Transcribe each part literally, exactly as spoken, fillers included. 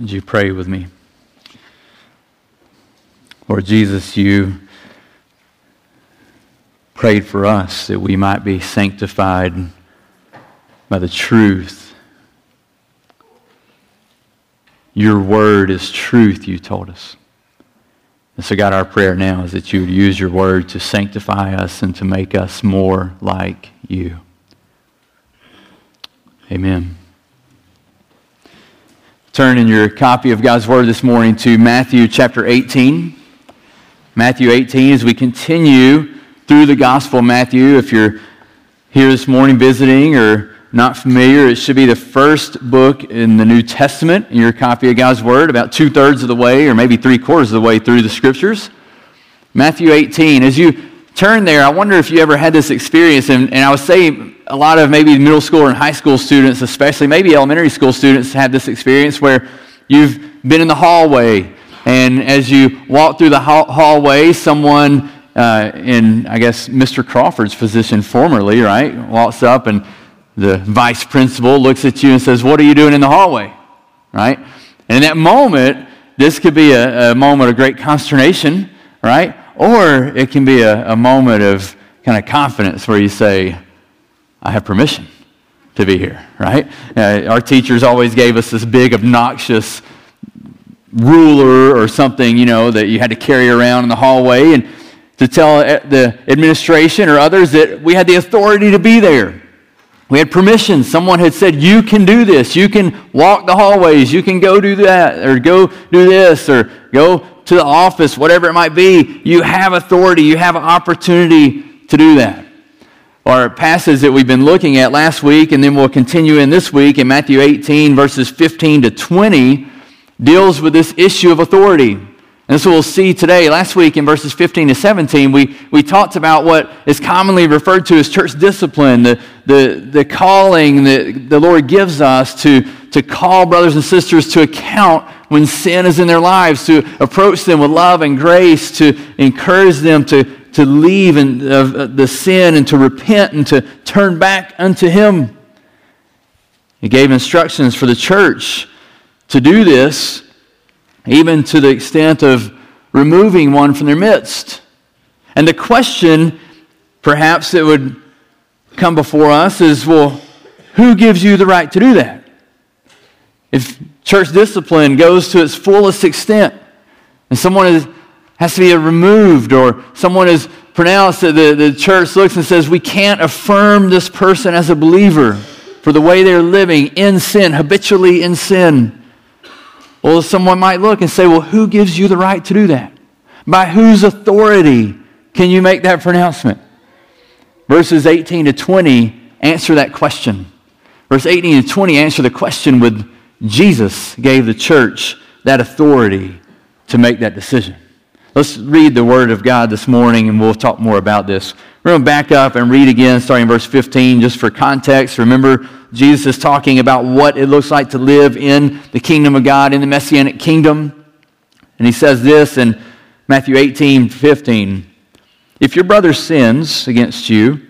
Would you pray with me? Lord Jesus, you prayed for us that we might be sanctified by the truth. Your word is truth, you told us. And so God, our prayer now is that you would use your word to sanctify us and to make us more like you. Amen. Turn in your copy of God's Word this morning to Matthew chapter eighteen. Matthew eighteen, as we continue through the Gospel of Matthew. If you're here this morning visiting or not familiar, it should be the first book in the New Testament in your copy of God's Word, about two-thirds of the way or maybe three-quarters of the way through the Scriptures. Matthew eighteen, as you turn there, I wonder if you ever had this experience, and, and I would say a lot of maybe middle school and high school students, especially maybe elementary school students, have this experience where you've been in the hallway, and as you walk through the hall- hallway, someone uh, in, I guess, Mister Crawford's position formerly, right, walks up, and the vice principal looks at you and says, "What are you doing in the hallway?" Right? And in that moment, this could be a, a moment of great consternation, right? Or it can be a, a moment of kind of confidence where you say, I have permission to be here, right? Uh, our teachers always gave us this big, obnoxious ruler or something, you know, that you had to carry around in the hallway and to tell the administration or others that we had the authority to be there. We had permission. Someone had said, you can do this. You can walk the hallways. You can go do that or go do this or go to the office, whatever it might be. You have authority. You have an opportunity to do that. Our passage that we've been looking at last week, and then we'll continue in this week in Matthew eighteen, verses fifteen to twenty, deals with this issue of authority. And that's what we'll see today. Last week in verses fifteen to seventeen, we, we talked about what is commonly referred to as church discipline, the, the, the calling that the Lord gives us to, to call brothers and sisters to account when sin is in their lives, to approach them with love and grace, to encourage them to to leave and of the sin and to repent and to turn back unto him. He gave instructions for the church to do this, even to the extent of removing one from their midst. And the question, perhaps, that would come before us is, well, who gives you the right to do that? If church discipline goes to its fullest extent and someone is has to be removed, or someone is pronounced that the, the church looks and says, we can't affirm this person as a believer for the way they're living in sin, habitually in sin. Well, someone might look and say, well, who gives you the right to do that? By whose authority can you make that pronouncement? Verses eighteen to twenty answer that question. Verse eighteen to twenty answer the question with Jesus gave the church that authority to make that decision. Let's read the Word of God this morning, and we'll talk more about this. We're going to back up and read again, starting in verse fifteen, just for context. Remember, Jesus is talking about what it looks like to live in the kingdom of God, in the Messianic kingdom. And he says this in Matthew eighteen fifteen. If your brother sins against you,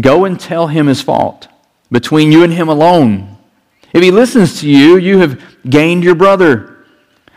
go and tell him his fault, between you and him alone. If he listens to you, you have gained your brother.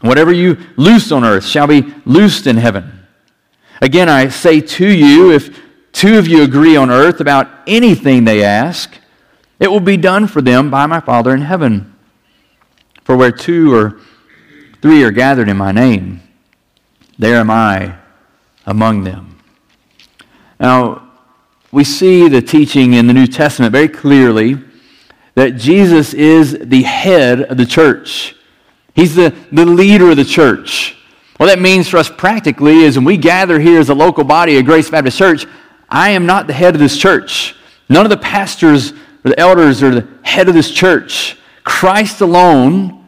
Whatever you loose on earth shall be loosed in heaven. Again, I say to you, if two of you agree on earth about anything they ask, it will be done for them by my Father in heaven. For where two or three are gathered in my name, there am I among them. Now, we see the teaching in the New Testament very clearly that Jesus is the head of the church. He's the, the leader of the church. What that means for us practically is when we gather here as a local body of Grace Baptist Church, I am not the head of this church. None of the pastors or the elders are the head of this church. Christ alone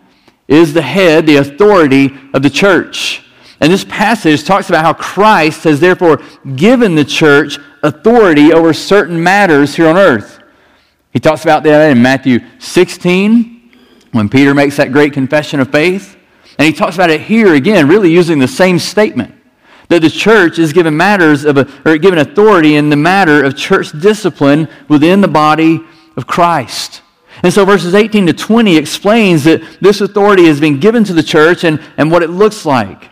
is the head, the authority of the church. And this passage talks about how Christ has therefore given the church authority over certain matters here on earth. He talks about that in Matthew sixteen, when Peter makes that great confession of faith. And he talks about it here again, really using the same statement, that the church is given matters of a, or given authority in the matter of church discipline within the body of Christ. And so verses eighteen to twenty explains that this authority has been given to the church and, and what it looks like.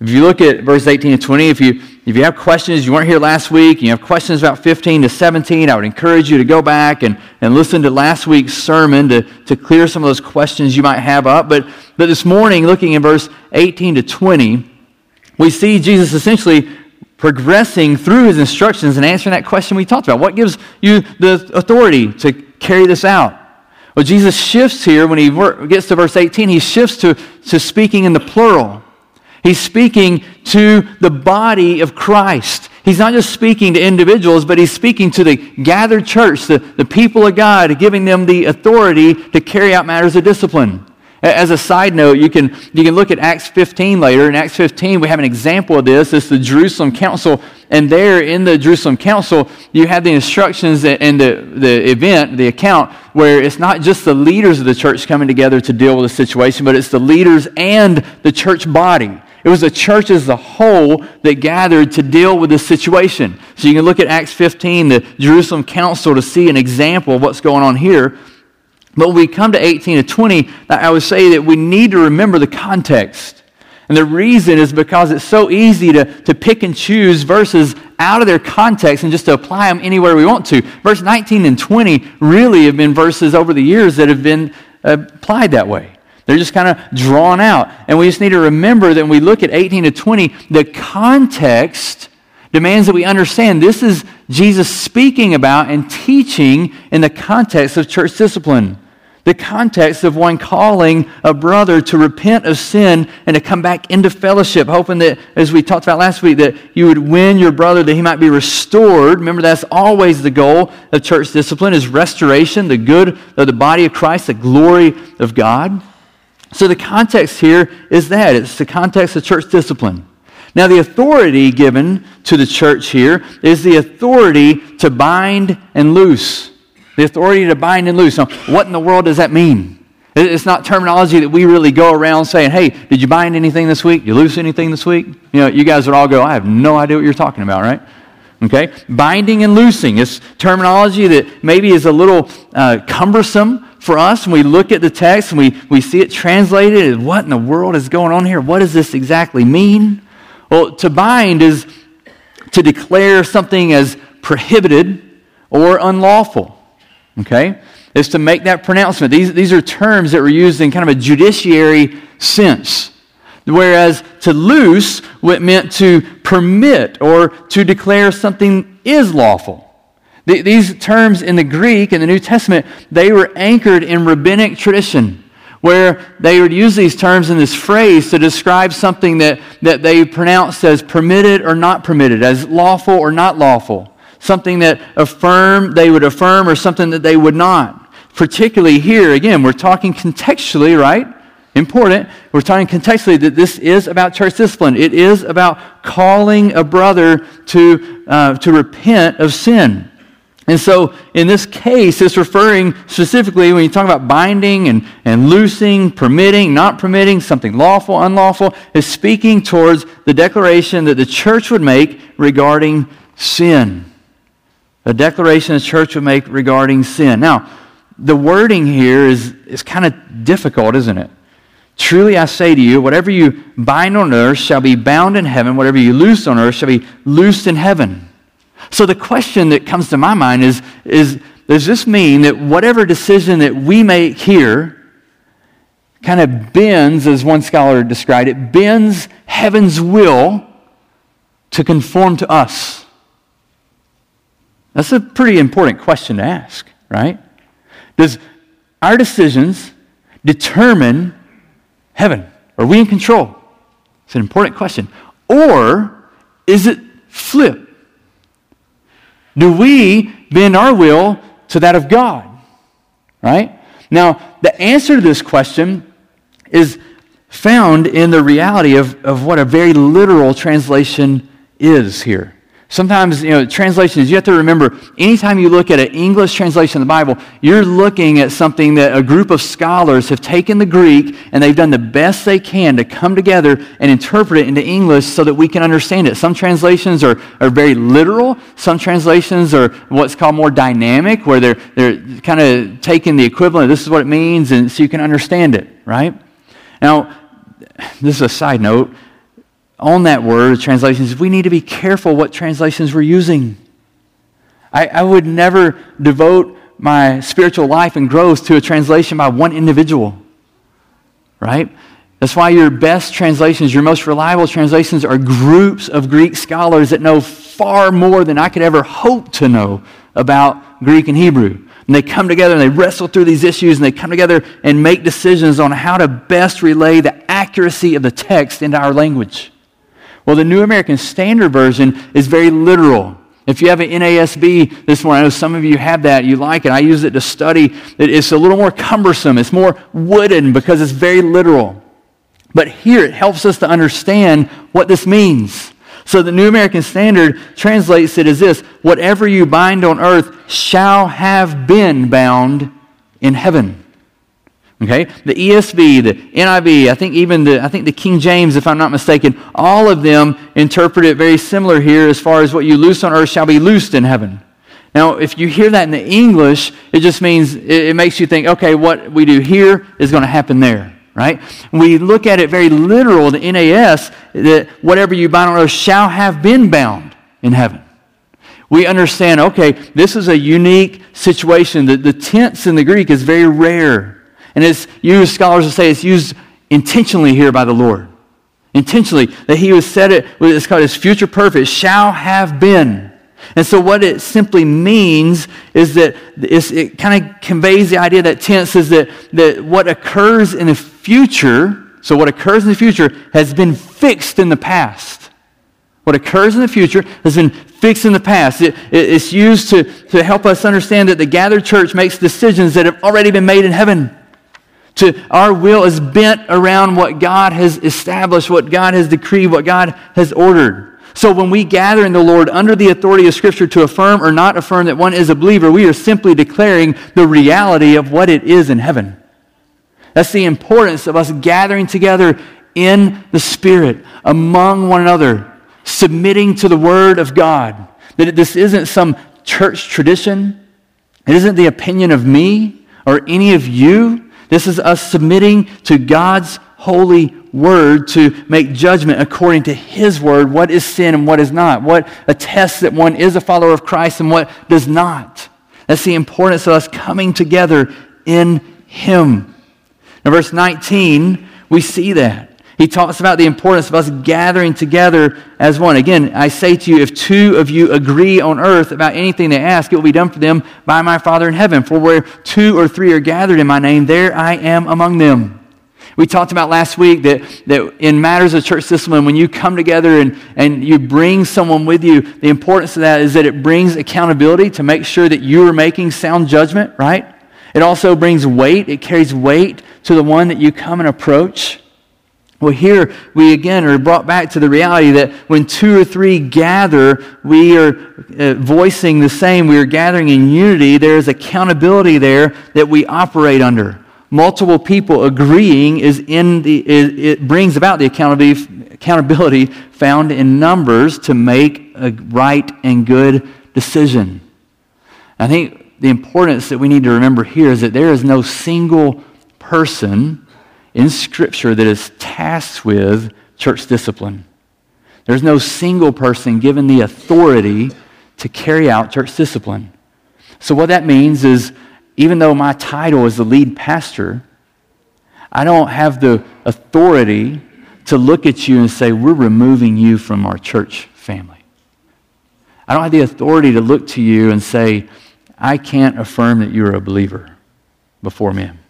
If you look at verses eighteen to twenty, if you if you have questions, you weren't here last week, and you have questions about fifteen to seventeen, I would encourage you to go back and, and listen to last week's sermon to, to clear some of those questions you might have up. But, but this morning, looking at verse eighteen to twenty, we see Jesus essentially progressing through his instructions and answering that question we talked about. What gives you the authority to carry this out? Well, Jesus shifts here when he gets to verse eighteen. He shifts to, to speaking in the plural. He's speaking to the body of Christ. He's not just speaking to individuals, but he's speaking to the gathered church, the, the people of God, giving them the authority to carry out matters of discipline. As a side note, you can you can look at Acts fifteen later. In Acts fifteen, we have an example of this. It's the Jerusalem Council. And there in the Jerusalem Council, you have the instructions and the, the event, the account, where it's not just the leaders of the church coming together to deal with the situation, but it's the leaders and the church body. It was the church as a whole that gathered to deal with this situation. So you can look at Acts fifteen, the Jerusalem Council, to see an example of what's going on here. But when we come to eighteen to twenty, I would say that we need to remember the context. And the reason is because it's so easy to, to pick and choose verses out of their context and just to apply them anywhere we want to. Verse nineteen and twenty really have been verses over the years that have been applied that way. They're just kind of drawn out. And we just need to remember that when we look at eighteen to twenty, the context demands that we understand this is Jesus speaking about and teaching in the context of church discipline, the context of one calling a brother to repent of sin and to come back into fellowship, hoping that, as we talked about last week, that you would win your brother, that he might be restored. Remember, that's always the goal of church discipline, is restoration, the good of the body of Christ, the glory of God. So the context here is that. It's the context of church discipline. Now, the authority given to the church here is the authority to bind and loose. The authority to bind and loose. Now, what in the world does that mean? It's not terminology that we really go around saying, hey, did you bind anything this week? Did you loose anything this week? You know, you guys would all go, I have no idea what you're talking about, right? Okay? Binding and loosing is terminology that maybe is a little uh, cumbersome for us, and we look at the text and we, we see it translated, and what in the world is going on here? What does this exactly mean? Well, to bind is to declare something as prohibited or unlawful, okay? It's to make that pronouncement. These, these are terms that were used in kind of a judiciary sense, whereas to loose meant to permit or to declare something is lawful. The, these terms in the Greek, in the New Testament, they were anchored in rabbinic tradition, where they would use these terms and this phrase to describe something that, that they pronounced as permitted or not permitted, as lawful or not lawful, something that affirm they would affirm or something that they would not. Particularly here, again, we're talking contextually, right? Important. We're talking contextually that this is about church discipline. It is about calling a brother to, uh, to repent of sin. And so, in this case, it's referring specifically when you talk about binding and, and loosing, permitting, not permitting, something lawful, unlawful, is speaking towards the declaration that the church would make regarding sin. A declaration the church would make regarding sin. Now, the wording here is, is kind of difficult, isn't it? Truly I say to you, whatever you bind on earth shall be bound in heaven, whatever you loose on earth shall be loosed in heaven. So the question that comes to my mind is, is, does this mean that whatever decision that we make here kind of bends, as one scholar described it, bends heaven's will to conform to us? That's a pretty important question to ask, right? Does our decisions determine heaven? Are we in control? It's an important question. Or is it flipped? Do we bend our will to that of God? Right? Now, the answer to this question is found in the reality of, of what a very literal translation is here. Sometimes, you know, translations, you have to remember, anytime you look at an English translation of the Bible, you're looking at something that a group of scholars have taken the Greek and they've done the best they can to come together and interpret it into English so that we can understand it. Some translations are, are very literal. Some translations are what's called more dynamic, where they're, they're kind of taking the equivalent, this is what it means, and so you can understand it, right? Now, this is a side note. On that word, translations, we need to be careful what translations we're using. I, I would never devote my spiritual life and growth to a translation by one individual, right? That's why your best translations, your most reliable translations are groups of Greek scholars that know far more than I could ever hope to know about Greek and Hebrew. And they come together and they wrestle through these issues and they come together and make decisions on how to best relay the accuracy of the text into our language. Well, the New American Standard Version is very literal. If you have an N A S B this morning, I know some of you have that, you like it, I use it to study. It's a little more cumbersome, it's more wooden because it's very literal. But here it helps us to understand what this means. So the New American Standard translates it as this: whatever you bind on earth shall have been bound in heaven. Okay? The E S V, the N I V, I think even the I think the King James, if I'm not mistaken, all of them interpret it very similar here as far as what you loose on earth shall be loosed in heaven. Now, if you hear that in the English, it just means, it, it makes you think, okay, what we do here is going to happen there. Right? We look at it very literal, the N A S, that whatever you bind on earth shall have been bound in heaven. We understand, okay, this is a unique situation. The, the tense in the Greek is very rare. And it's used, scholars will say, it's used intentionally here by the Lord. Intentionally, that he has said it, it's called his future perfect, shall have been. And so what it simply means is that it kind of conveys the idea that tense is that, that what occurs in the future, so what occurs in the future has been fixed in the past. What occurs in the future has been fixed in the past. It, it, it's used to, to help us understand that the gathered church makes decisions that have already been made in heaven. To, our will is bent around what God has established, what God has decreed, what God has ordered. So when we gather in the Lord under the authority of Scripture to affirm or not affirm that one is a believer, we are simply declaring the reality of what it is in heaven. That's the importance of us gathering together in the Spirit, among one another, submitting to the Word of God. That this isn't some church tradition. It isn't the opinion of me or any of you. This is us submitting to God's holy Word to make judgment according to His Word, what is sin and what is not, what attests that one is a follower of Christ and what does not. That's the importance of us coming together in Him. In verse nineteen, we see that. He talks about the importance of us gathering together as one. Again, I say to you, if two of you agree on earth about anything they ask, it will be done for them by my Father in heaven. For where two or three are gathered in my name, there I am among them. We talked about last week that, that in matters of church discipline, when you come together and, and you bring someone with you, the importance of that is that it brings accountability to make sure that you are making sound judgment, right? It also brings weight. It carries weight to the one that you come and approach. Well, here we again are brought back to the reality that when two or three gather, we are uh, voicing the same. We are gathering in unity. There is accountability there that we operate under. Multiple people agreeing is in the it, it brings about the accountability, accountability found in numbers to make a right and good decision. I think the importance that we need to remember here is that there is no single person in Scripture that is tasked with church discipline. There's no single person given the authority to carry out church discipline. So what that means is, even though my title is the lead pastor, I don't have the authority to look at you and say, we're removing you from our church family. I don't have the authority to look to you and say, I can't affirm that you're a believer before men.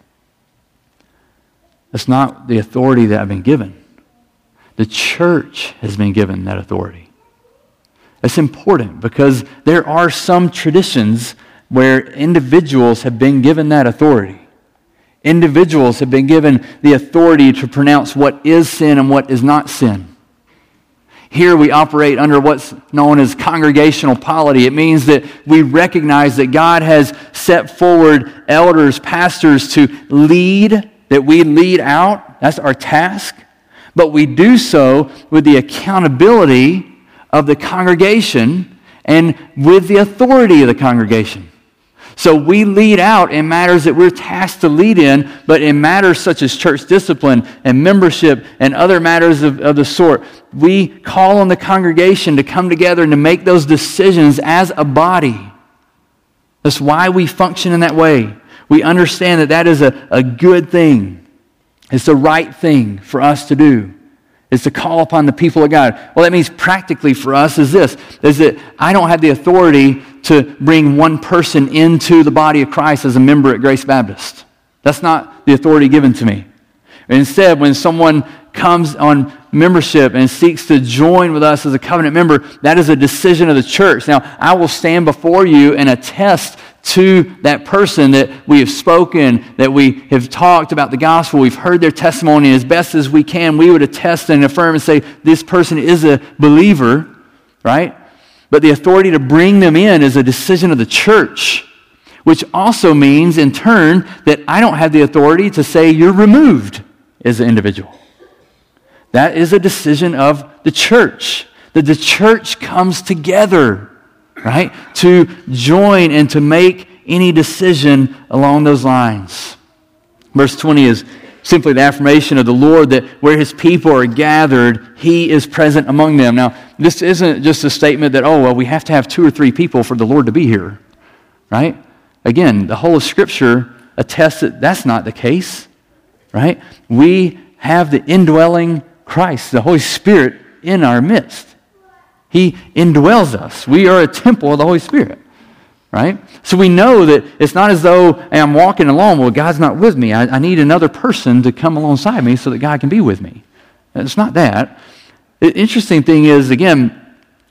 That's not the authority that I've been given. The church has been given that authority. It's important because there are some traditions where individuals have been given that authority. Individuals have been given the authority to pronounce what is sin and what is not sin. Here we operate under what's known as congregational polity. It means that we recognize that God has set forward elders, pastors to lead, that we lead out. That's our task. But we do so with the accountability of the congregation and with the authority of the congregation. So we lead out in matters that we're tasked to lead in, but in matters such as church discipline and membership and other matters of, of the sort, we call on the congregation to come together and to make those decisions as a body. That's why we function in that way. We understand that that is a, a good thing. It's the right thing for us to do. It's to call upon the people of God. Well, that means practically for us is this, is that I don't have the authority to bring one person into the body of Christ as a member at Grace Baptist. That's not the authority given to me. Instead, when someone comes on membership and seeks to join with us as a covenant member, that is a decision of the church. Now, I will stand before you and attest to that person that we have spoken, that we have talked about the gospel, we've heard their testimony as best as we can. We would attest and affirm and say, this person is a believer, right? But the authority to bring them in is a decision of the church, which also means, in turn, that I don't have the authority to say you're removed as an individual. That is a decision of the church, that the church comes together, right, to join and to make any decision along those lines. Verse twenty is simply the affirmation of the Lord that where his people are gathered, he is present among them. Now, this isn't just a statement that, oh, well, we have to have two or three people for the Lord to be here, right? Again, the whole of Scripture attests that that's not the case, right? We have the indwelling Christ, the Holy Spirit, in our midst. He indwells us. We are a temple of the Holy Spirit, right? So we know that it's not as though I'm walking alone. Well, God's not with me. I, I need another person to come alongside me so that God can be with me. It's not that. The interesting thing is, again,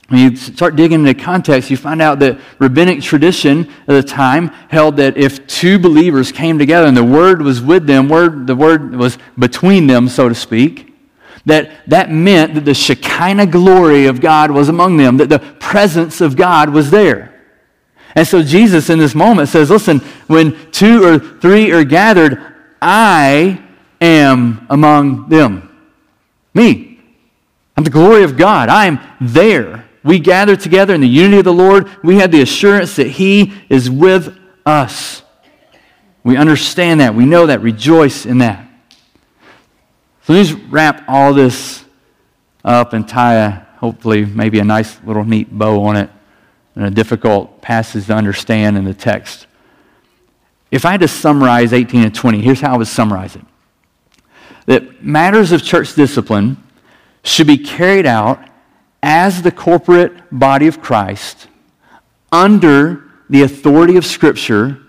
when you start digging into context, you find out that rabbinic tradition at the time held that if two believers came together and the word was with them, word the word was between them, so to speak, that that meant that the Shekinah glory of God was among them, that the presence of God was there. And so Jesus in this moment says, listen, when two or three are gathered, I am among them. Me. I'm the glory of God. I am there. We gather together in the unity of the Lord. We have the assurance that he is with us. We understand that. We know that. Rejoice in that. So let me just wrap all this up and tie, a, hopefully, maybe a nice little neat bow on it and a difficult passage to understand in the text. If I had to summarize eighteen and twenty, here's how I would summarize it. That matters of church discipline should be carried out as the corporate body of Christ under the authority of Scripture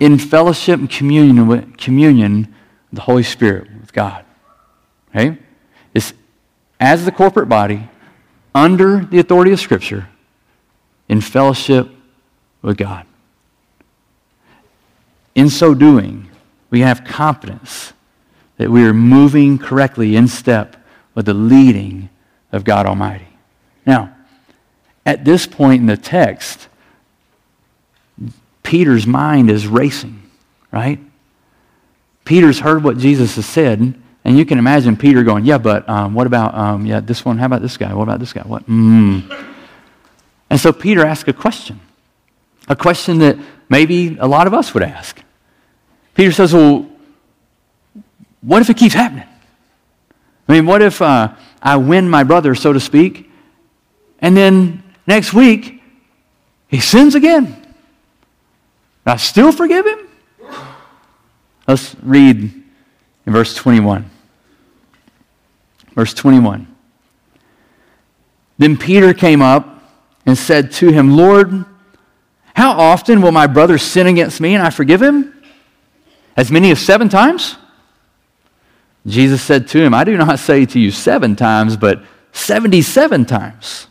in fellowship and communion with, communion with the Holy Spirit, with God. Okay? It's as the corporate body, under the authority of Scripture, in fellowship with God. In so doing, we have confidence that we are moving correctly in step with the leading of God Almighty. Now, at this point in the text, Peter's mind is racing, right? Peter's heard what Jesus has said. And you can imagine Peter going, yeah, but um, what about, um, yeah, this one? How about this guy? What about this guy? What? Mm. And so Peter asked a question, a question that maybe a lot of us would ask. Peter says, well, what if it keeps happening? I mean, what if uh, I win my brother, so to speak, and then next week he sins again? I still forgive him? Let's read in verse twenty-one. Verse twenty-one. Then Peter came up and said to him, Lord, how often will my brother sin against me and I forgive him? As many as seven times? Jesus said to him, I do not say to you seven times, but seventy-seven times.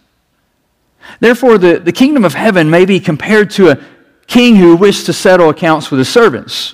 Therefore, the, the kingdom of heaven may be compared to a king who wished to settle accounts with his servants.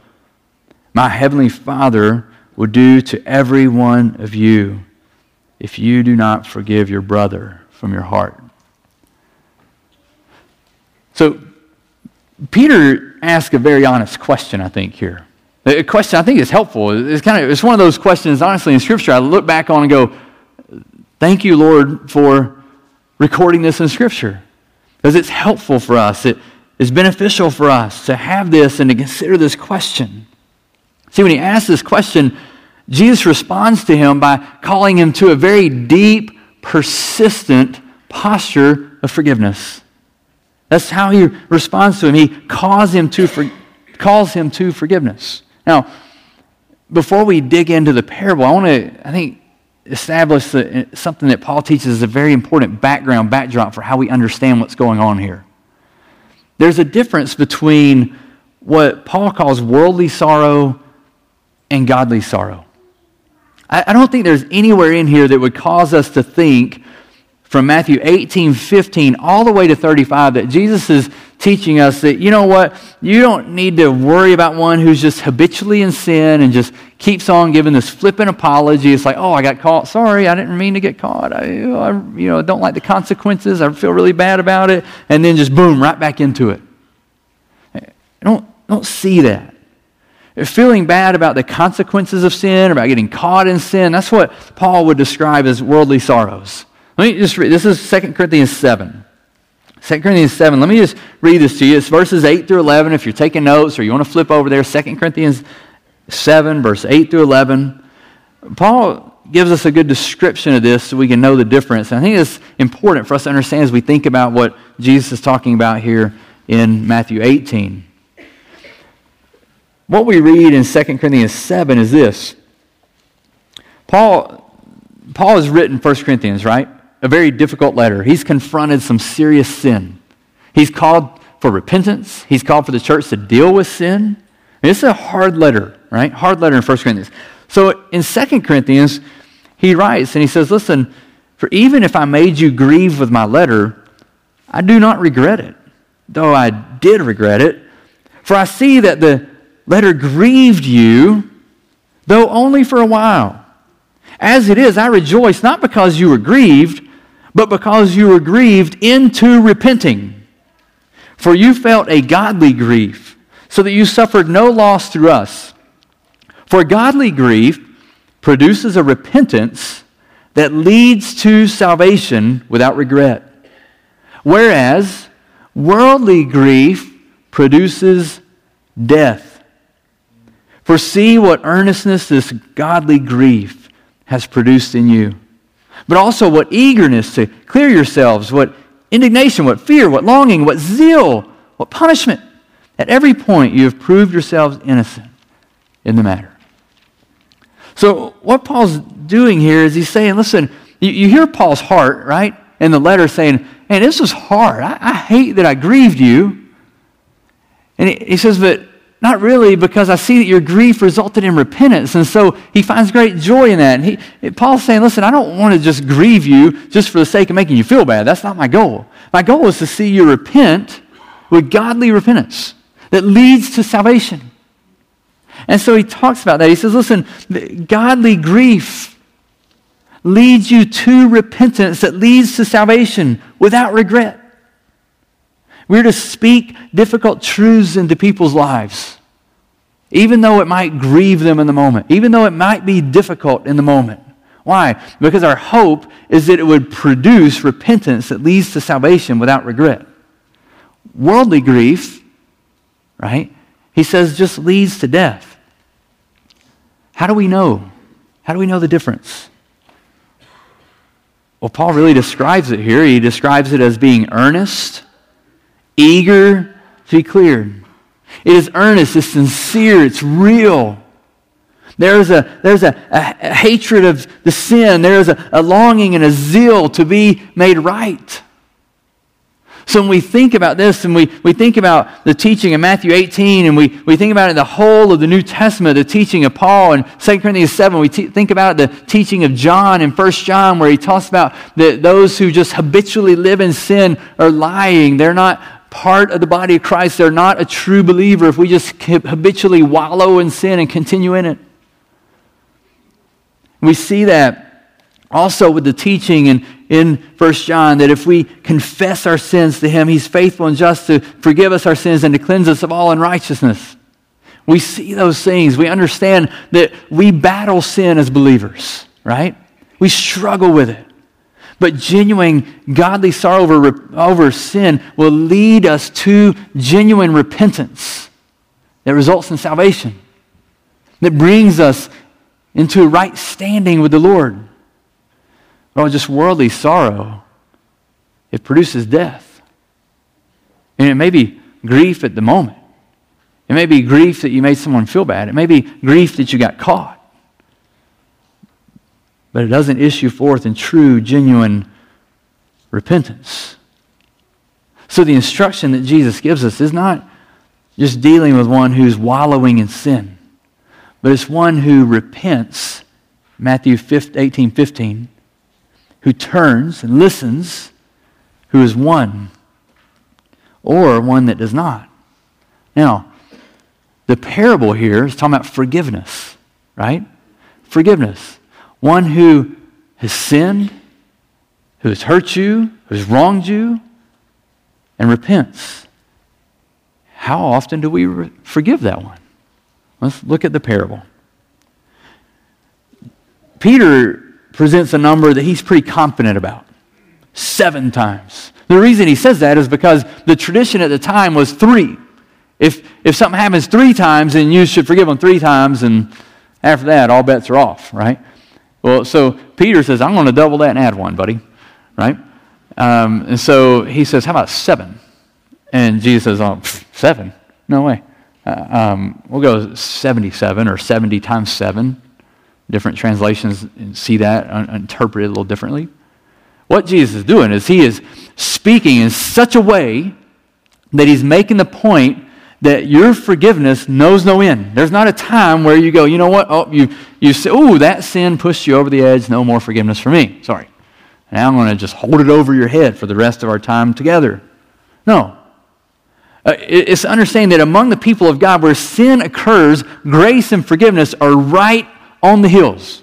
my heavenly Father will do to every one of you if you do not forgive your brother from your heart. So Peter asked a very honest question, I think, here. A question I think is helpful. It's kind of it's one of those questions, honestly, in Scripture I look back on and go, thank you, Lord, for recording this in Scripture, because it's helpful for us. It is beneficial for us to have this and to consider this question. See, when he asks this question, Jesus responds to him by calling him to a very deep, persistent posture of forgiveness. That's how he responds to him. He calls him to, for, calls him to forgiveness. Now, before we dig into the parable, I want to, I think, establish the, something that Paul teaches is a very important background, backdrop for how we understand what's going on here. There's a difference between what Paul calls worldly sorrow and godly sorrow. I, I don't think there's anywhere in here that would cause us to think from Matthew eighteen fifteen all the way to thirty-five that Jesus is teaching us that, you know what, you don't need to worry about one who's just habitually in sin and just keeps on giving this flippant apology. It's like, oh, I got caught. Sorry, I didn't mean to get caught. I, I you know, don't like the consequences. I feel really bad about it. And then just boom, right back into it. I don't, I don't see that. Feeling bad about the consequences of sin, about getting caught in sin, that's what Paul would describe as worldly sorrows. Let me just read. This is Second Corinthians seven. Second Corinthians seven. Let me just read this to you. It's verses eight through eleven. If you're taking notes or you want to flip over there, Second Corinthians seven, verse eight through eleven. Paul gives us a good description of this so we can know the difference. And I think it's important for us to understand as we think about what Jesus is talking about here in Matthew eighteen. What we read in Second Corinthians seven is this. Paul Paul has written First Corinthians, right? A very difficult letter. He's confronted some serious sin. He's called for repentance. He's called for the church to deal with sin. And it's a hard letter, right? Hard letter in First Corinthians. So in Second Corinthians, he writes and he says, listen, for even if I made you grieve with my letter, I do not regret it, though I did regret it. For I see that the letter grieved you, though only for a while. As it is, I rejoice, not because you were grieved, but because you were grieved into repenting. For you felt a godly grief, so that you suffered no loss through us. For godly grief produces a repentance that leads to salvation without regret. Whereas worldly grief produces death. For see what earnestness this godly grief has produced in you, but also what eagerness to clear yourselves, what indignation, what fear, what longing, what zeal, what punishment. At every point you have proved yourselves innocent in the matter. So what Paul's doing here is he's saying, listen, you, you hear Paul's heart, right, in the letter saying, man, this was hard. I, I hate that I grieved you. And he, he says, but Not really, because I see that your grief resulted in repentance. And so he finds great joy in that. And he, Paul's saying, listen, I don't want to just grieve you just for the sake of making you feel bad. That's not my goal. My goal is to see you repent with godly repentance that leads to salvation. And so he talks about that. He says, listen, godly grief leads you to repentance that leads to salvation without regret. We're to speak difficult truths into people's lives, even though it might grieve them in the moment, even though it might be difficult in the moment. Why? Because our hope is that it would produce repentance that leads to salvation without regret. Worldly grief, right, he says just leads to death. How do we know? How do we know the difference? Well, Paul really describes it here. He describes it as being earnest, eager to be cleared. It is earnest, it's sincere, it's real. There's a, there's a, a, a hatred of the sin. There's a, a longing and a zeal to be made right. So when we think about this and we, we think about the teaching in Matthew eighteen and we, we think about it, the whole of the New Testament, the teaching of Paul in Second Corinthians seven, we te- think about the teaching of John in First John where he talks about that those who just habitually live in sin are lying. They're not part of the body of Christ. They're not a true believer if we just habitually wallow in sin and continue in it. We see that also with the teaching in, in First John that if we confess our sins to him, he's faithful and just to forgive us our sins and to cleanse us of all unrighteousness. We see those things. We understand that we battle sin as believers, right? We struggle with it. But genuine godly sorrow over, over sin will lead us to genuine repentance that results in salvation, that brings us into right standing with the Lord. Oh, just worldly sorrow, it produces death. And it may be grief at the moment. It may be grief that you made someone feel bad. It may be grief that you got caught. But it doesn't issue forth in true, genuine repentance. So the instruction that Jesus gives us is not just dealing with one who's wallowing in sin, but it's one who repents, Matthew eighteen fifteen, who turns and listens, who is one, or one that does not. Now, the parable here is talking about forgiveness, right? Forgiveness. One who has sinned, who has hurt you, who has wronged you, and repents. How often do we re- forgive that one? Let's look at the parable. Peter presents a number that he's pretty confident about. Seven times. The reason he says that is because the tradition at the time was three. If if something happens three times, then you should forgive them three times, and after that, all bets are off, right? Well, so Peter says, I'm going to double that and add one, buddy, right? Um, and so he says, how about seven? And Jesus says, oh, pff, seven? No way. Uh, um, we'll go seventy-seven or seventy times seven. Different translations see that un- interpreted a little differently. What Jesus is doing is he is speaking in such a way that he's making the point that your forgiveness knows no end. There's not a time where you go, you know what? Oh, you you say, oh, that sin pushed you over the edge. No more forgiveness for me. Sorry. Now I'm going to just hold it over your head for the rest of our time together. No. Uh, it's understanding that among the people of God, where sin occurs, grace and forgiveness are right on the hills.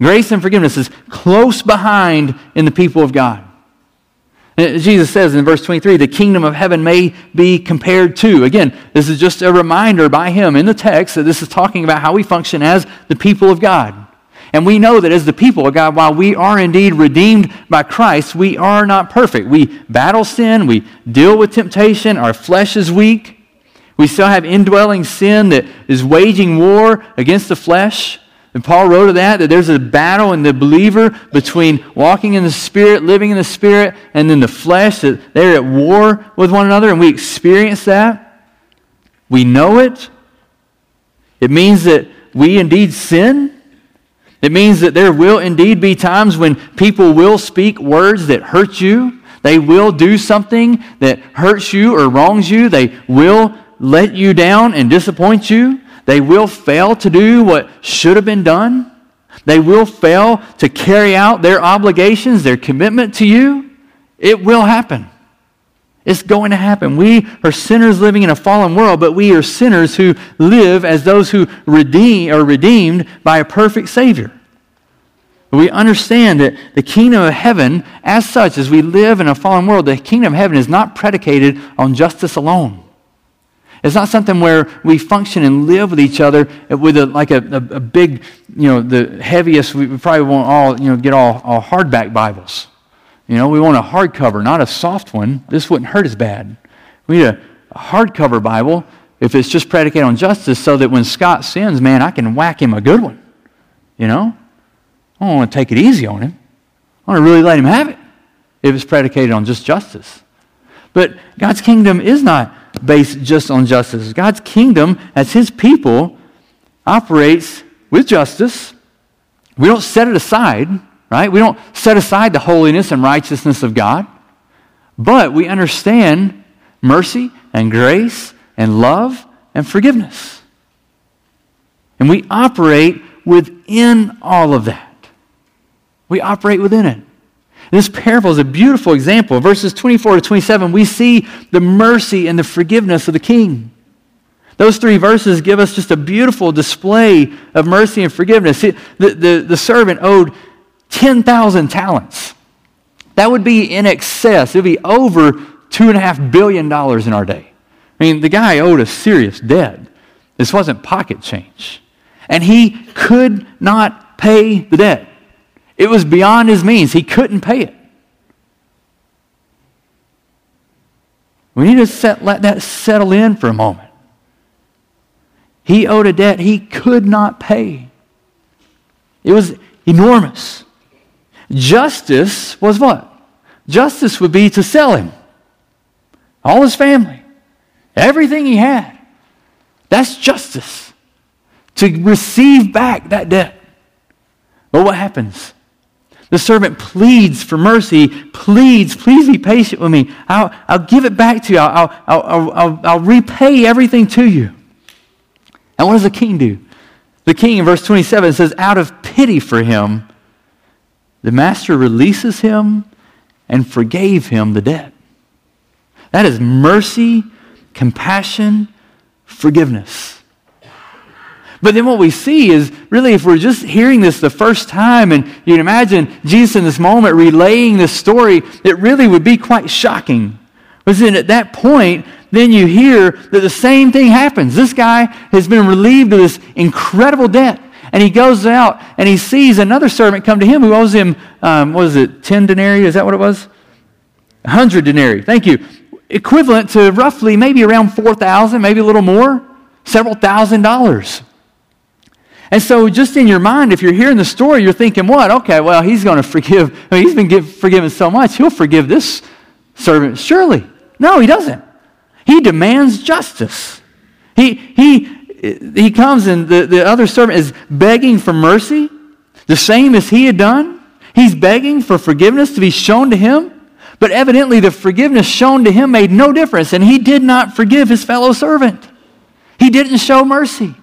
Grace and forgiveness is close behind in the people of God. And Jesus says in verse twenty-three, the kingdom of heaven may be compared to. Again, this is just a reminder by him in the text that this is talking about how we function as the people of God. And we know that as the people of God, while we are indeed redeemed by Christ, we are not perfect. We battle sin, we deal with temptation, our flesh is weak. We still have indwelling sin that is waging war against the flesh. And Paul wrote of that, that there's a battle in the believer between walking in the Spirit, living in the Spirit, and then the flesh, that they're at war with one another, and we experience that. We know it. It means that we indeed sin. It means that there will indeed be times when people will speak words that hurt you. They will do something that hurts you or wrongs you. They will let you down and disappoint you. They will fail to do what should have been done. They will fail to carry out their obligations, their commitment to you. It will happen. It's going to happen. We are sinners living in a fallen world, but we are sinners who live as those who redeem, are redeemed by a perfect Savior. We understand that the kingdom of heaven, as such, as we live in a fallen world, the kingdom of heaven is not predicated on justice alone. It's not something where we function and live with each other with a, like a, a, a big, you know, the heaviest, we probably won't all, you know, get all, all hardback Bibles. You know, we want a hardcover, not a soft one. This wouldn't hurt as bad. We need a hardcover Bible if it's just predicated on justice so that when Scott sins, man, I can whack him a good one. You know? I don't want to take it easy on him. I want to really let him have it if it's predicated on just justice. But God's kingdom is not based just on justice. God's kingdom, as His people, operates with justice. We don't set it aside, right? We don't set aside the holiness and righteousness of God. But we understand mercy and grace and love and forgiveness. And we operate within all of that. We operate within it. This parable is a beautiful example. Verses twenty-four to twenty-seven, we see the mercy and the forgiveness of the King. Those three verses give us just a beautiful display of mercy and forgiveness. The, the, the servant owed ten thousand talents. That would be in excess. It would be over two point five billion dollars in our day. I mean, the guy owed a serious debt. This wasn't pocket change. And he could not pay the debt. It was beyond his means. He couldn't pay it. We need to set, let that settle in for a moment. He owed a debt he could not pay. It was enormous. Justice was what? Justice would be to sell him, all his family, everything he had. That's justice, to receive back that debt. But what happens? The servant pleads for mercy, pleads, please be patient with me. I'll, I'll give it back to you. I'll, I'll, I'll, I'll, I'll repay everything to you. And what does the king do? The king, in verse twenty-seven, says, out of pity for him, the master releases him and forgave him the debt. That is mercy, compassion, forgiveness. But then what we see is, really, if we're just hearing this the first time, and you can imagine Jesus in this moment relaying this story, it really would be quite shocking. But then at that point, then you hear that the same thing happens. This guy has been relieved of this incredible debt, and he goes out, and he sees another servant come to him who owes him, um, what is it, ten denarii? Is that what it was? one hundred denarii. Thank you. Equivalent to roughly maybe around four thousand, maybe a little more, several thousand dollars. And so just in your mind, if you're hearing the story, you're thinking, what? Okay, well, he's going to forgive. I mean, he's been give, forgiven so much. He'll forgive this servant. Surely. No, he doesn't. He demands justice. He, he, he comes and the, the other servant is begging for mercy, the same as he had done. He's begging for forgiveness to be shown to him. But evidently the forgiveness shown to him made no difference, and he did not forgive his fellow servant. He didn't show mercy.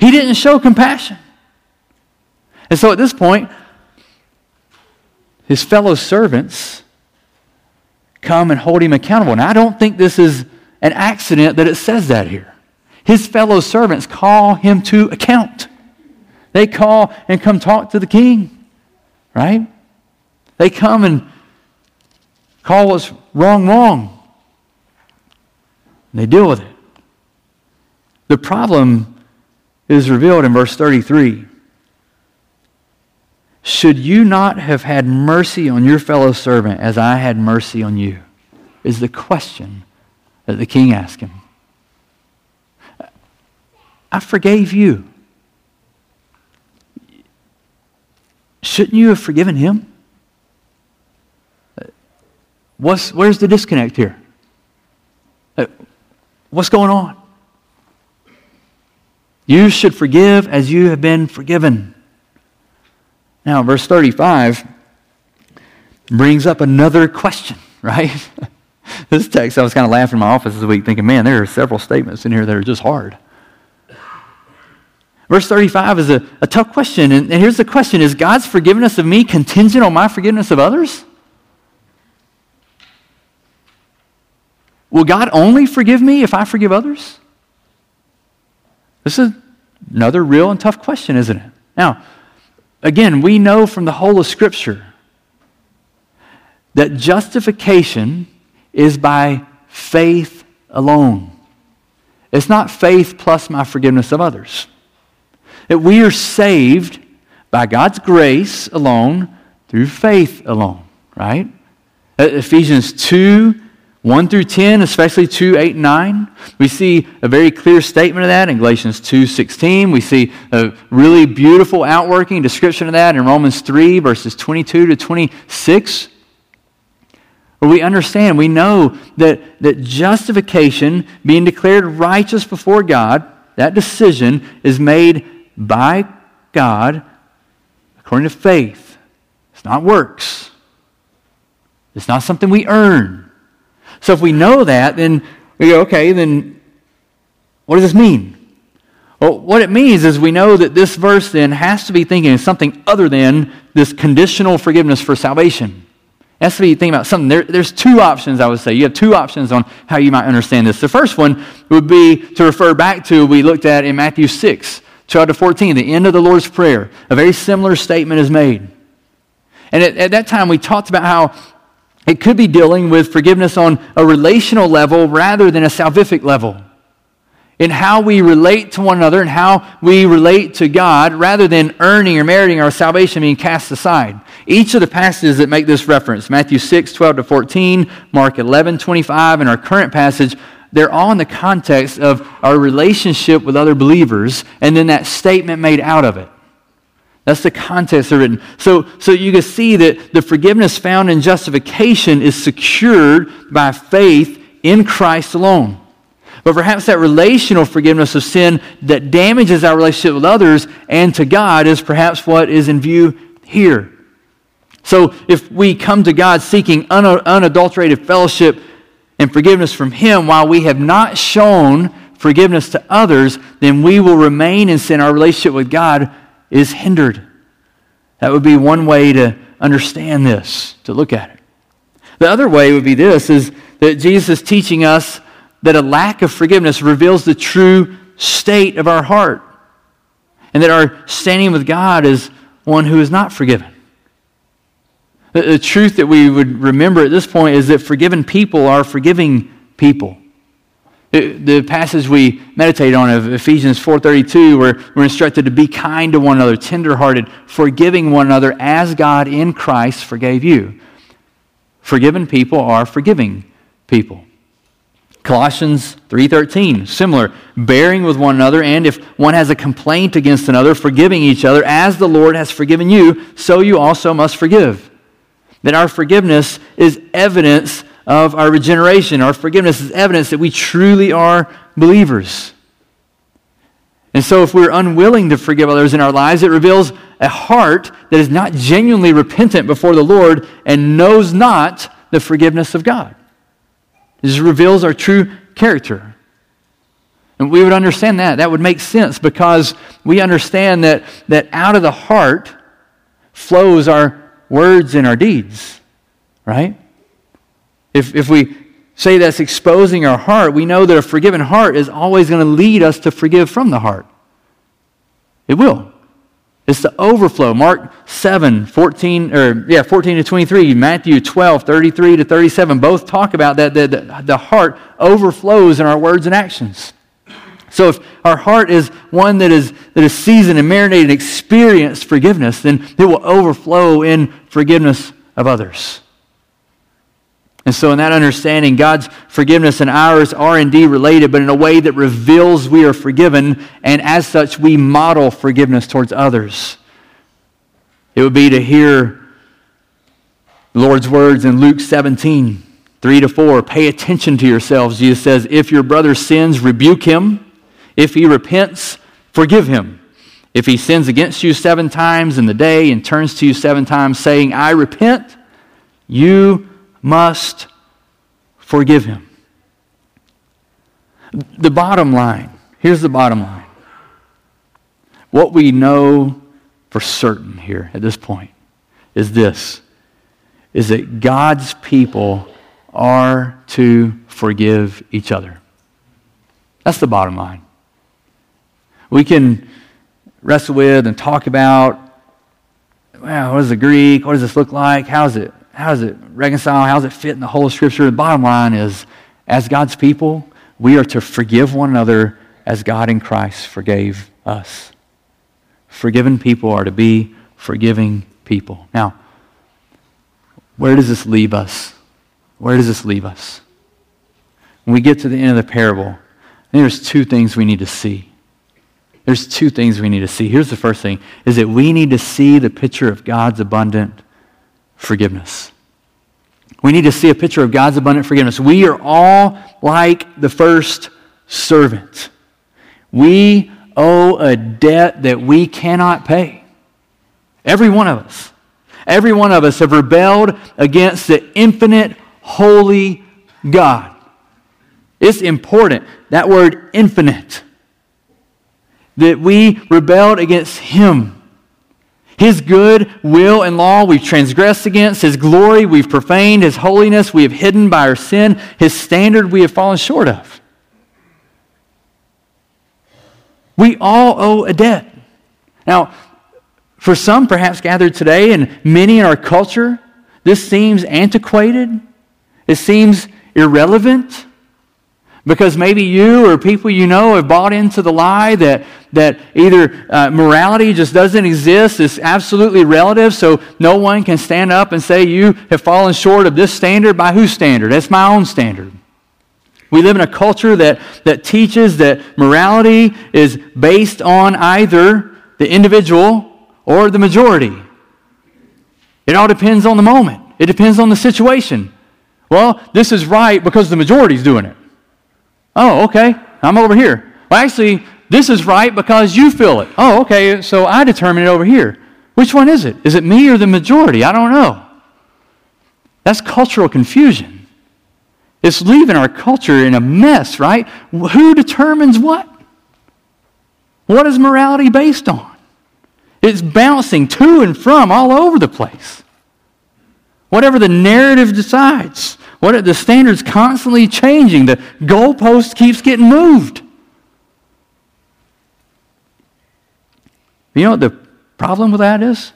He didn't show compassion. And so at this point, his fellow servants come and hold him accountable. Now, I don't think this is an accident that it says that here. His fellow servants call him to account. They call and come talk to the king, right? They come and call what's wrong, wrong. And they deal with it. The problem is revealed in verse thirty-three. Should you not have had mercy on your fellow servant as I had mercy on you? Is the question that the king asked him. I forgave you. Shouldn't you have forgiven him? What's, where's the disconnect here? What's going on? You should forgive as you have been forgiven. Now, verse thirty-five brings up another question, right? this text, I was kind of laughing in my office this week thinking, man, there are several statements in here that are just hard. Verse thirty-five is a, a tough question. And, and here's the question. Is God's forgiveness of me contingent on my forgiveness of others? Will God only forgive me if I forgive others? This is another real and tough question, isn't it? Now, again, we know from the whole of Scripture that justification is by faith alone. It's not faith plus my forgiveness of others. That we are saved by God's grace alone through faith alone, right? Ephesians two, one through ten, especially two, eight, and nine, we see a very clear statement of that in Galatians two, sixteen. We see a really beautiful outworking description of that in Romans three, verses twenty-two to twenty-six. Where we understand, we know that, that justification, being declared righteous before God, that decision is made by God according to faith. It's not works. It's not something we earn. So if we know that, then we go, okay, then what does this mean? Well, what it means is we know that this verse then has to be thinking of something other than this conditional forgiveness for salvation. It has to be thinking about something. There, there's two options, I would say. You have two options on how you might understand this. The first one would be to refer back to what we looked at in Matthew six, twelve to fourteen, the end of the Lord's Prayer. A very similar statement is made. And at, at that time, we talked about how it could be dealing with forgiveness on a relational level rather than a salvific level. In how we relate to one another and how we relate to God rather than earning or meriting our salvation being cast aside. Each of the passages that make this reference, Matthew six, twelve to fourteen, Mark eleven, twenty-five, and our current passage, they're all in the context of our relationship with other believers and then that statement made out of it. That's the context they're written. So, so you can see that the forgiveness found in justification is secured by faith in Christ alone. But perhaps that relational forgiveness of sin that damages our relationship with others and to God is perhaps what is in view here. So if we come to God seeking un- unadulterated fellowship and forgiveness from Him while we have not shown forgiveness to others, then we will remain in sin. Our relationship with God is hindered. That would be one way to understand this, to look at it. The other way would be this, is that Jesus is teaching us that a lack of forgiveness reveals the true state of our heart and that our standing with God is one who is not forgiven. The, the truth that we would remember at this point is that forgiven people are forgiving people. The passage we meditate on of Ephesians four thirty-two, where we're instructed to be kind to one another, tenderhearted, forgiving one another as God in Christ forgave you. Forgiven people are forgiving people. Colossians three thirteen, similar, bearing with one another, and if one has a complaint against another, forgiving each other, as the Lord has forgiven you, so you also must forgive. That our forgiveness is evidence of our regeneration. Our forgiveness is evidence that we truly are believers. And so if we're unwilling to forgive others in our lives, it reveals a heart that is not genuinely repentant before the Lord and knows not the forgiveness of God. This reveals our true character. And we would understand that. That would make sense because we understand that, that out of the heart flows our words and our deeds, right? If, if we say that's exposing our heart, we know that a forgiven heart is always going to lead us to forgive from the heart. It will. It's the overflow. Mark seven, fourteen, or yeah, fourteen to twenty-three, Matthew twelve, thirty-three to thirty-seven, both talk about that, that, that the heart overflows in our words and actions. So if our heart is one that is, that is seasoned and marinated and experienced forgiveness, then it will overflow in forgiveness of others. And so in that understanding, God's forgiveness and ours are indeed related, but in a way that reveals we are forgiven, and as such, we model forgiveness towards others. It would be to hear the Lord's words in Luke seventeen, three to four. Pay attention to yourselves, Jesus says. If your brother sins, rebuke him. If he repents, forgive him. If he sins against you seven times in the day and turns to you seven times saying, I repent, you must Forgive him. The bottom line, here's the bottom line. What we know for certain here at this point is this, is that God's people are to forgive each other. That's the bottom line. We can wrestle with and talk about, well, what is the Greek? What does this look like? How does it, how does it reconcile? How does it fit in the whole of Scripture? The bottom line is, as God's people, we are to forgive one another as God in Christ forgave us. Forgiven people are to be forgiving people. Now, where does this leave us? Where does this leave us? When we get to the end of the parable, there's two things we need to see. There's two things we need to see. Here's the first thing, is that we need to see the picture of God's abundant forgiveness. We need to see a picture of God's abundant forgiveness. We are all like the first servant. We owe a debt that we cannot pay. Every one of us. Every one of us have rebelled against the infinite, holy God. It's important, that word infinite, that we rebelled against him. His good will and law we've transgressed against. His glory we've profaned. His holiness we have hidden by our sin. His standard we have fallen short of. We all owe a debt. Now, for some perhaps gathered today and many in our culture, this seems antiquated. It seems irrelevant because maybe you or people you know have bought into the lie that, that either uh, morality just doesn't exist, it's absolutely relative, so no one can stand up and say you have fallen short of this standard. By whose standard? That's my own standard. We live in a culture that, that teaches that morality is based on either the individual or the majority. It all depends on the moment. It depends on the situation. Well, this is right because the majority's doing it. Oh, okay, I'm over here. Well, actually, this is right because you feel it. Oh, okay, so I determine it over here. Which one is it? Is it me or the majority? I don't know. That's cultural confusion. It's leaving our culture in a mess, right? Who determines what? What is morality based on? It's bouncing to and from all over the place. Whatever the narrative decides, what the standard's constantly changing, the goalpost keeps getting moved. You know what the problem with that is?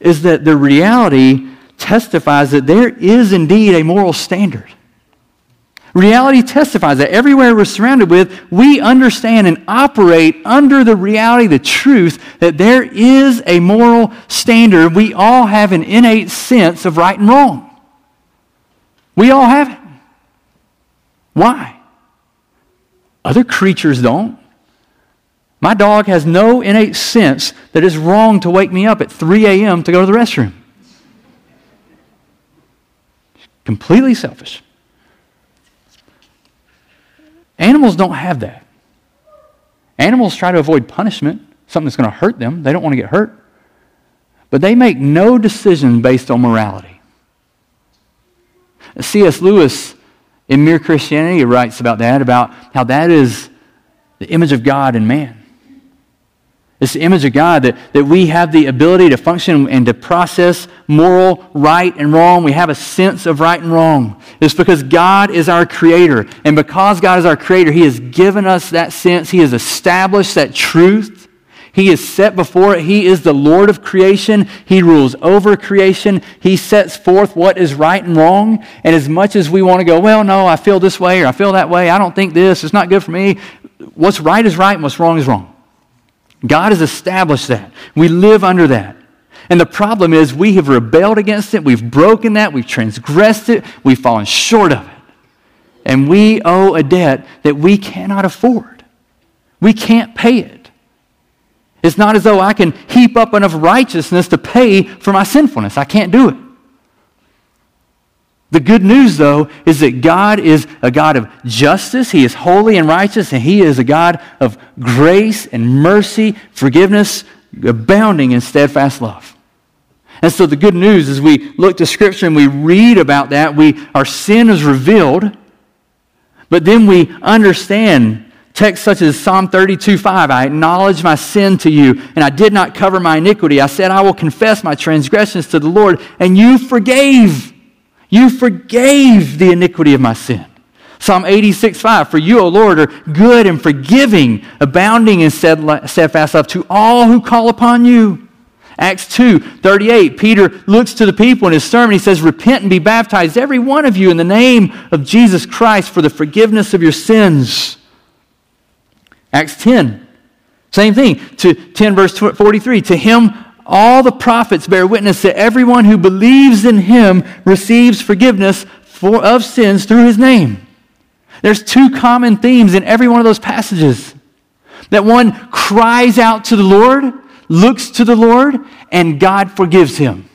Is that the reality testifies that there is indeed a moral standard. Reality testifies that everywhere we're surrounded with, we understand and operate under the reality, the truth, that there is a moral standard. We all have an innate sense of right and wrong. We all have it. Why? Other creatures don't. My dog has no innate sense that it's wrong to wake me up at three a.m. to go to the restroom. Completely selfish. Animals don't have that. Animals try to avoid punishment, something that's going to hurt them. They don't want to get hurt. But they make no decision based on morality. C S Lewis in Mere Christianity writes about that, about how that is the image of God in man. It's the image of God that, that we have the ability to function and to process moral right and wrong. We have a sense of right and wrong. It's because God is our creator. And because God is our creator, he has given us that sense. He has established that truth. He is set before it. He is the Lord of creation. He rules over creation. He sets forth what is right and wrong. And as much as we want to go, well, no, I feel this way or I feel that way. I don't think this. It's not good for me. What's right is right and what's wrong is wrong. God has established that. We live under that. And the problem is we have rebelled against it. We've broken that. We've transgressed it. We've fallen short of it. And we owe a debt that we cannot afford. We can't pay it. It's not as though I can heap up enough righteousness to pay for my sinfulness. I can't do it. The good news, though, is that God is a God of justice. He is holy and righteous, and he is a God of grace and mercy, forgiveness, abounding in steadfast love. And so the good news is we look to Scripture and we read about that. We our sin is revealed, but then we understand texts such as Psalm thirty-two five, I acknowledge my sin to you, and I did not cover my iniquity. I said, I will confess my transgressions to the Lord, and you forgave. You forgave the iniquity of my sin. Psalm eighty-six five, for you, O Lord, are good and forgiving, abounding in steadfast love to all who call upon you. Acts two thirty-eight, Peter looks to the people in his sermon. He says, repent and be baptized, every one of you, in the name of Jesus Christ for the forgiveness of your sins. Acts ten, same thing, to ten verse forty-three, to him all the prophets bear witness that everyone who believes in him receives forgiveness for, of sins through his name. There's two common themes in every one of those passages. That one cries out to the Lord, looks to the Lord, and God forgives him.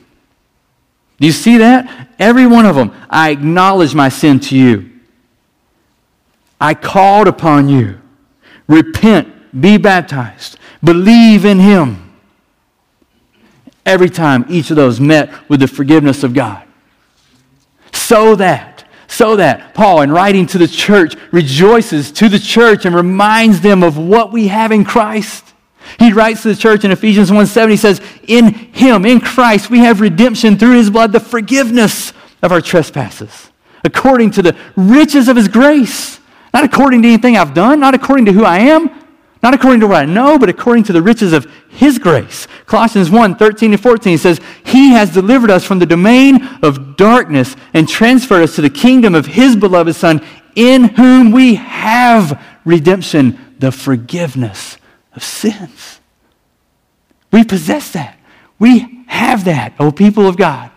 Do you see that? Every one of them. I acknowledge my sin to you. I called upon you. Repent, be baptized, believe in him. Every time each of those met with the forgiveness of God. So that, so that Paul, in writing to the church, rejoices to the church and reminds them of what we have in Christ. He writes to the church in Ephesians one seven, he says, in him, in Christ, we have redemption through his blood, the forgiveness of our trespasses, according to the riches of his grace. Not according to anything I've done, not according to who I am, not according to what I know, but according to the riches of his grace. Colossians one thirteen and fourteen says, he has delivered us from the domain of darkness and transferred us to the kingdom of his beloved Son, in whom we have redemption, the forgiveness of sins. We possess that. We have that, O people of God.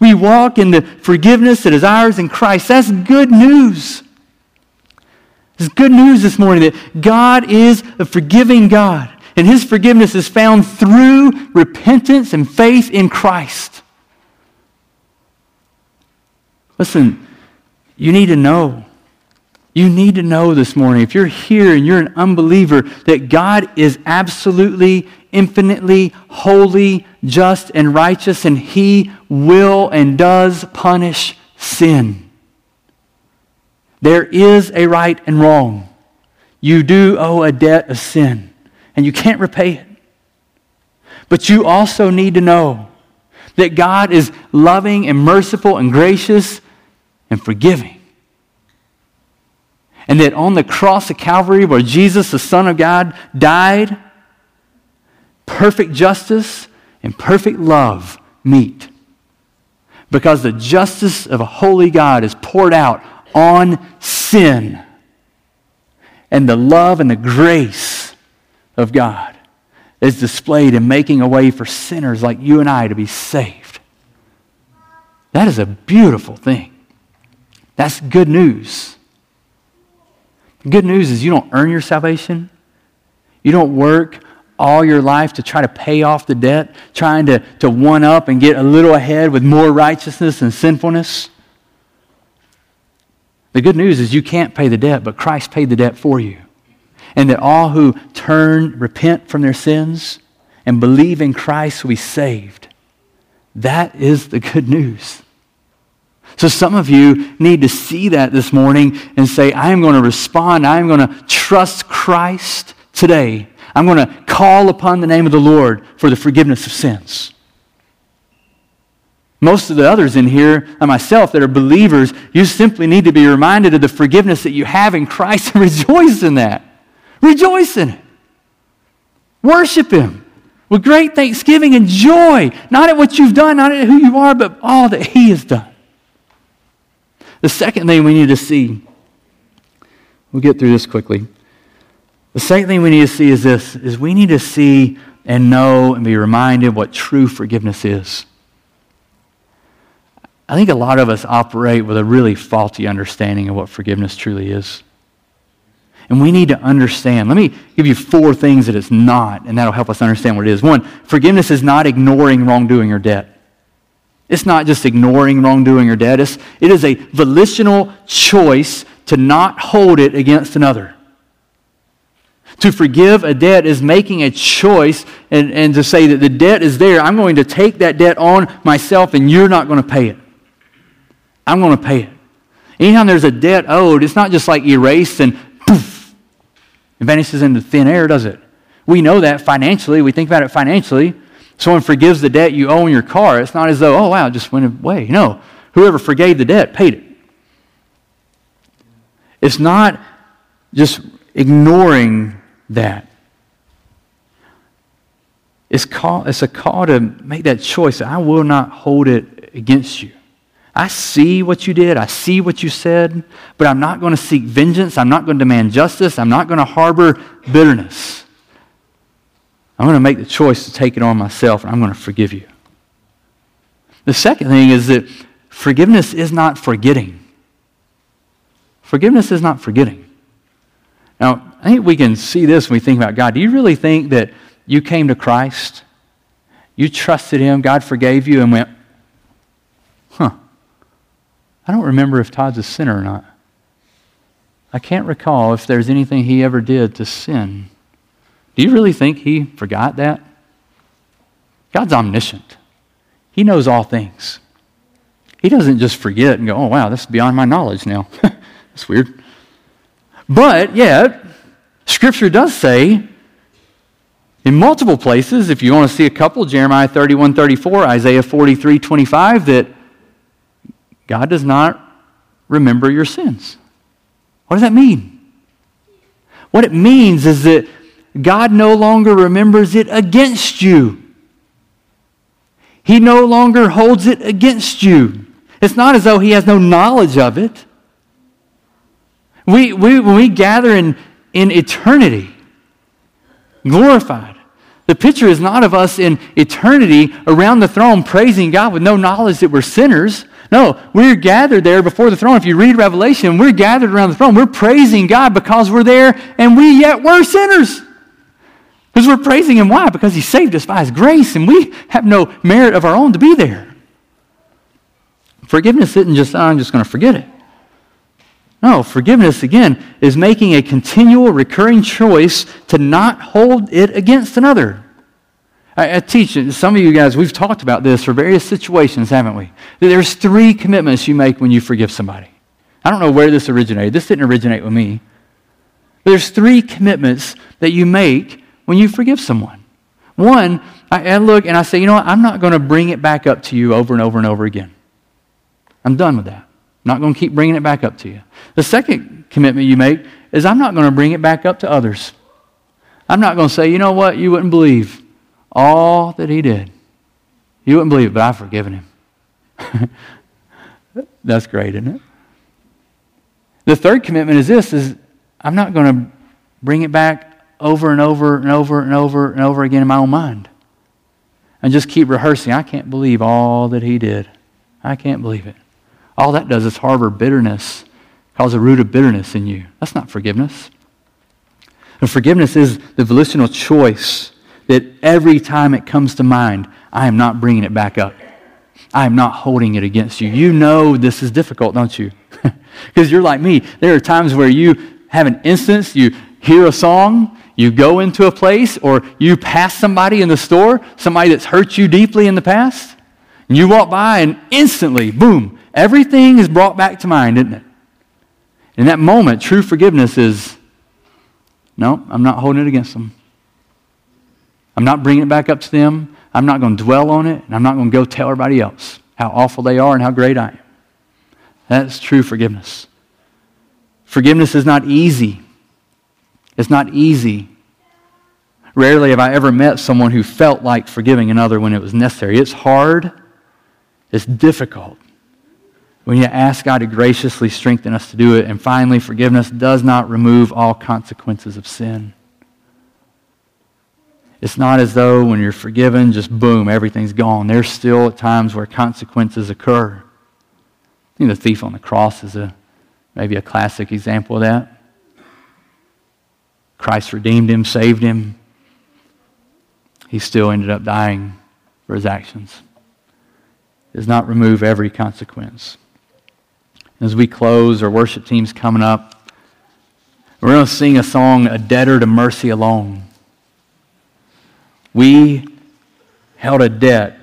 We walk in the forgiveness that is ours in Christ. That's good news. It's good news this morning that God is a forgiving God, and his forgiveness is found through repentance and faith in Christ. Listen, you need to know. You need to know this morning, if you're here and you're an unbeliever, that God is absolutely, infinitely, holy, just, and righteous, and he will and does punish sin. There is a right and wrong. You do owe a debt of sin, and you can't repay it. But you also need to know that God is loving and merciful and gracious and forgiving. And that on the cross of Calvary, where Jesus, the Son of God, died, perfect justice and perfect love meet. Because the justice of a holy God is poured out on sin, and the love and the grace of God is displayed in making a way for sinners like you and I to be saved. That is a beautiful thing. That's good news. The good news is you don't earn your salvation. You don't work all your life to try to pay off the debt, trying to, to one up and get a little ahead with more righteousness and sinfulness. The good news is you can't pay the debt, but Christ paid the debt for you. And that all who turn, repent from their sins, and believe in Christ will be saved. That is the good news. So some of you need to see that this morning and say, I am going to respond. I am going to trust Christ today. I'm going to call upon the name of the Lord for the forgiveness of sins. Most of the others in here, and myself, that are believers, you simply need to be reminded of the forgiveness that you have in Christ and rejoice in that. Rejoice in it. Worship him with great thanksgiving and joy, not at what you've done, not at who you are, but all that he has done. The second thing we need to see, we'll get through this quickly. The second thing we need to see is this, is we need to see and know and be reminded what true forgiveness is. I think a lot of us operate with a really faulty understanding of what forgiveness truly is. And we need to understand. Let me give you four things that it's not, and that'll help us understand what it is. One, forgiveness is not ignoring wrongdoing or debt. It's not just ignoring wrongdoing or debt. It's, it is a volitional choice to not hold it against another. To forgive a debt is making a choice and, and to say that the debt is there. I'm going to take that debt on myself and you're not going to pay it. I'm going to pay it. Anytime there's a debt owed, it's not just like erased and poof, it vanishes into thin air, does it? We know that financially. We think about it financially. Someone forgives the debt you owe on your car. It's not as though, oh, wow, it just went away. No, whoever forgave the debt paid it. It's not just ignoring that. It's, call, it's a call to make that choice. I will not hold it against you. I see what you did. I see what you said. But I'm not going to seek vengeance. I'm not going to demand justice. I'm not going to harbor bitterness. I'm going to make the choice to take it on myself, and I'm going to forgive you. The second thing is that forgiveness is not forgetting. Forgiveness is not forgetting. Now, I think we can see this when we think about God. Do you really think that you came to Christ, you trusted Him, God forgave you, and went, huh, I don't remember if Todd's a sinner or not. I can't recall if there's anything he ever did to sin. Do you really think He forgot that? God's omniscient. He knows all things. He doesn't just forget and go, oh, wow, that's beyond my knowledge now. That's weird. But yet, Scripture does say in multiple places, if you want to see a couple, Jeremiah thirty-one thirty-four, Isaiah forty-three twenty-five, that God does not remember your sins. What does that mean? What it means is that God no longer remembers it against you. He no longer holds it against you. It's not as though He has no knowledge of it. We, we, when we gather in, in eternity, glorified, the picture is not of us in eternity around the throne praising God with no knowledge that we're sinners. No, we're gathered there before the throne. If you read Revelation, we're gathered around the throne. We're praising God because we're there, and we yet were sinners. Because we're praising Him. Why? Because He saved us by His grace, and we have no merit of our own to be there. Forgiveness isn't just, oh, I'm just going to forget it. No, forgiveness, again, is making a continual, recurring choice to not hold it against another. I, I teach, and some of you guys, we've talked about this for various situations, haven't we? There's three commitments you make when you forgive somebody. I don't know where this originated. This didn't originate with me. There's three commitments that you make when you forgive someone. One, I, I look and I say, you know what, I'm not going to bring it back up to you over and over and over again. I'm done with that. I'm not going to keep bringing it back up to you. The second commitment you make is I'm not going to bring it back up to others. I'm not going to say, you know what, you wouldn't believe all that he did. You wouldn't believe it, but I've forgiven him. That's great, isn't it? The third commitment is this, is I'm not going to bring it back over and over and over and over and over again in my own mind. And just keep rehearsing. I can't believe all that he did. I can't believe it. All that does is harbor bitterness, cause a root of bitterness in you. That's not forgiveness. And forgiveness is the volitional choice that every time it comes to mind, I am not bringing it back up. I am not holding it against you. You know this is difficult, don't you? Because you're like me. There are times where you have an instance, you hear a song, you go into a place, or you pass somebody in the store, somebody that's hurt you deeply in the past, and you walk by and instantly, boom, everything is brought back to mind, isn't it? In that moment, true forgiveness is, no, I'm not holding it against them. I'm not bringing it back up to them. I'm not going to dwell on it, and I'm not going to go tell everybody else how awful they are and how great I am. That's true forgiveness. Forgiveness is not easy. It's not easy. Rarely have I ever met someone who felt like forgiving another when it was necessary. It's hard. It's difficult. We need to ask God to graciously strengthen us to do it. And finally, forgiveness does not remove all consequences of sin. It's not as though when you're forgiven, just boom, everything's gone. There's still times where consequences occur. I think the thief on the cross is a maybe a classic example of that. Christ redeemed him, saved him. He still ended up dying for his actions. Does not remove every consequence. As we close, our worship team's coming up. We're going to sing a song, A Debtor to Mercy Alone. We held a debt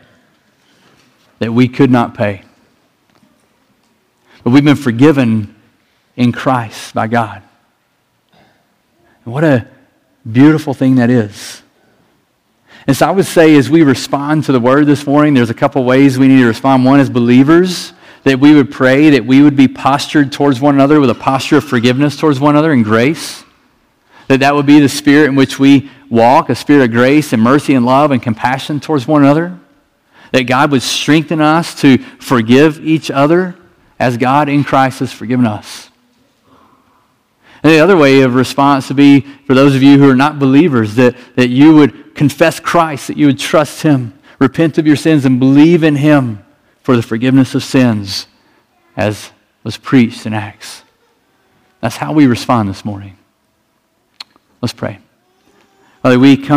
that we could not pay. But we've been forgiven in Christ by God. And what a beautiful thing that is. And so I would say as we respond to the Word this morning, there's a couple ways we need to respond. One is believers, that we would pray, that we would be postured towards one another with a posture of forgiveness towards one another and grace. That that would be the spirit in which we walk, a spirit of grace and mercy and love and compassion towards one another. That God would strengthen us to forgive each other as God in Christ has forgiven us. And the other way of response would be, for those of you who are not believers, that, that you would confess Christ, that you would trust Him, repent of your sins, and believe in Him for the forgiveness of sins, as was preached in Acts. That's how we respond this morning. Let's pray. Father, we come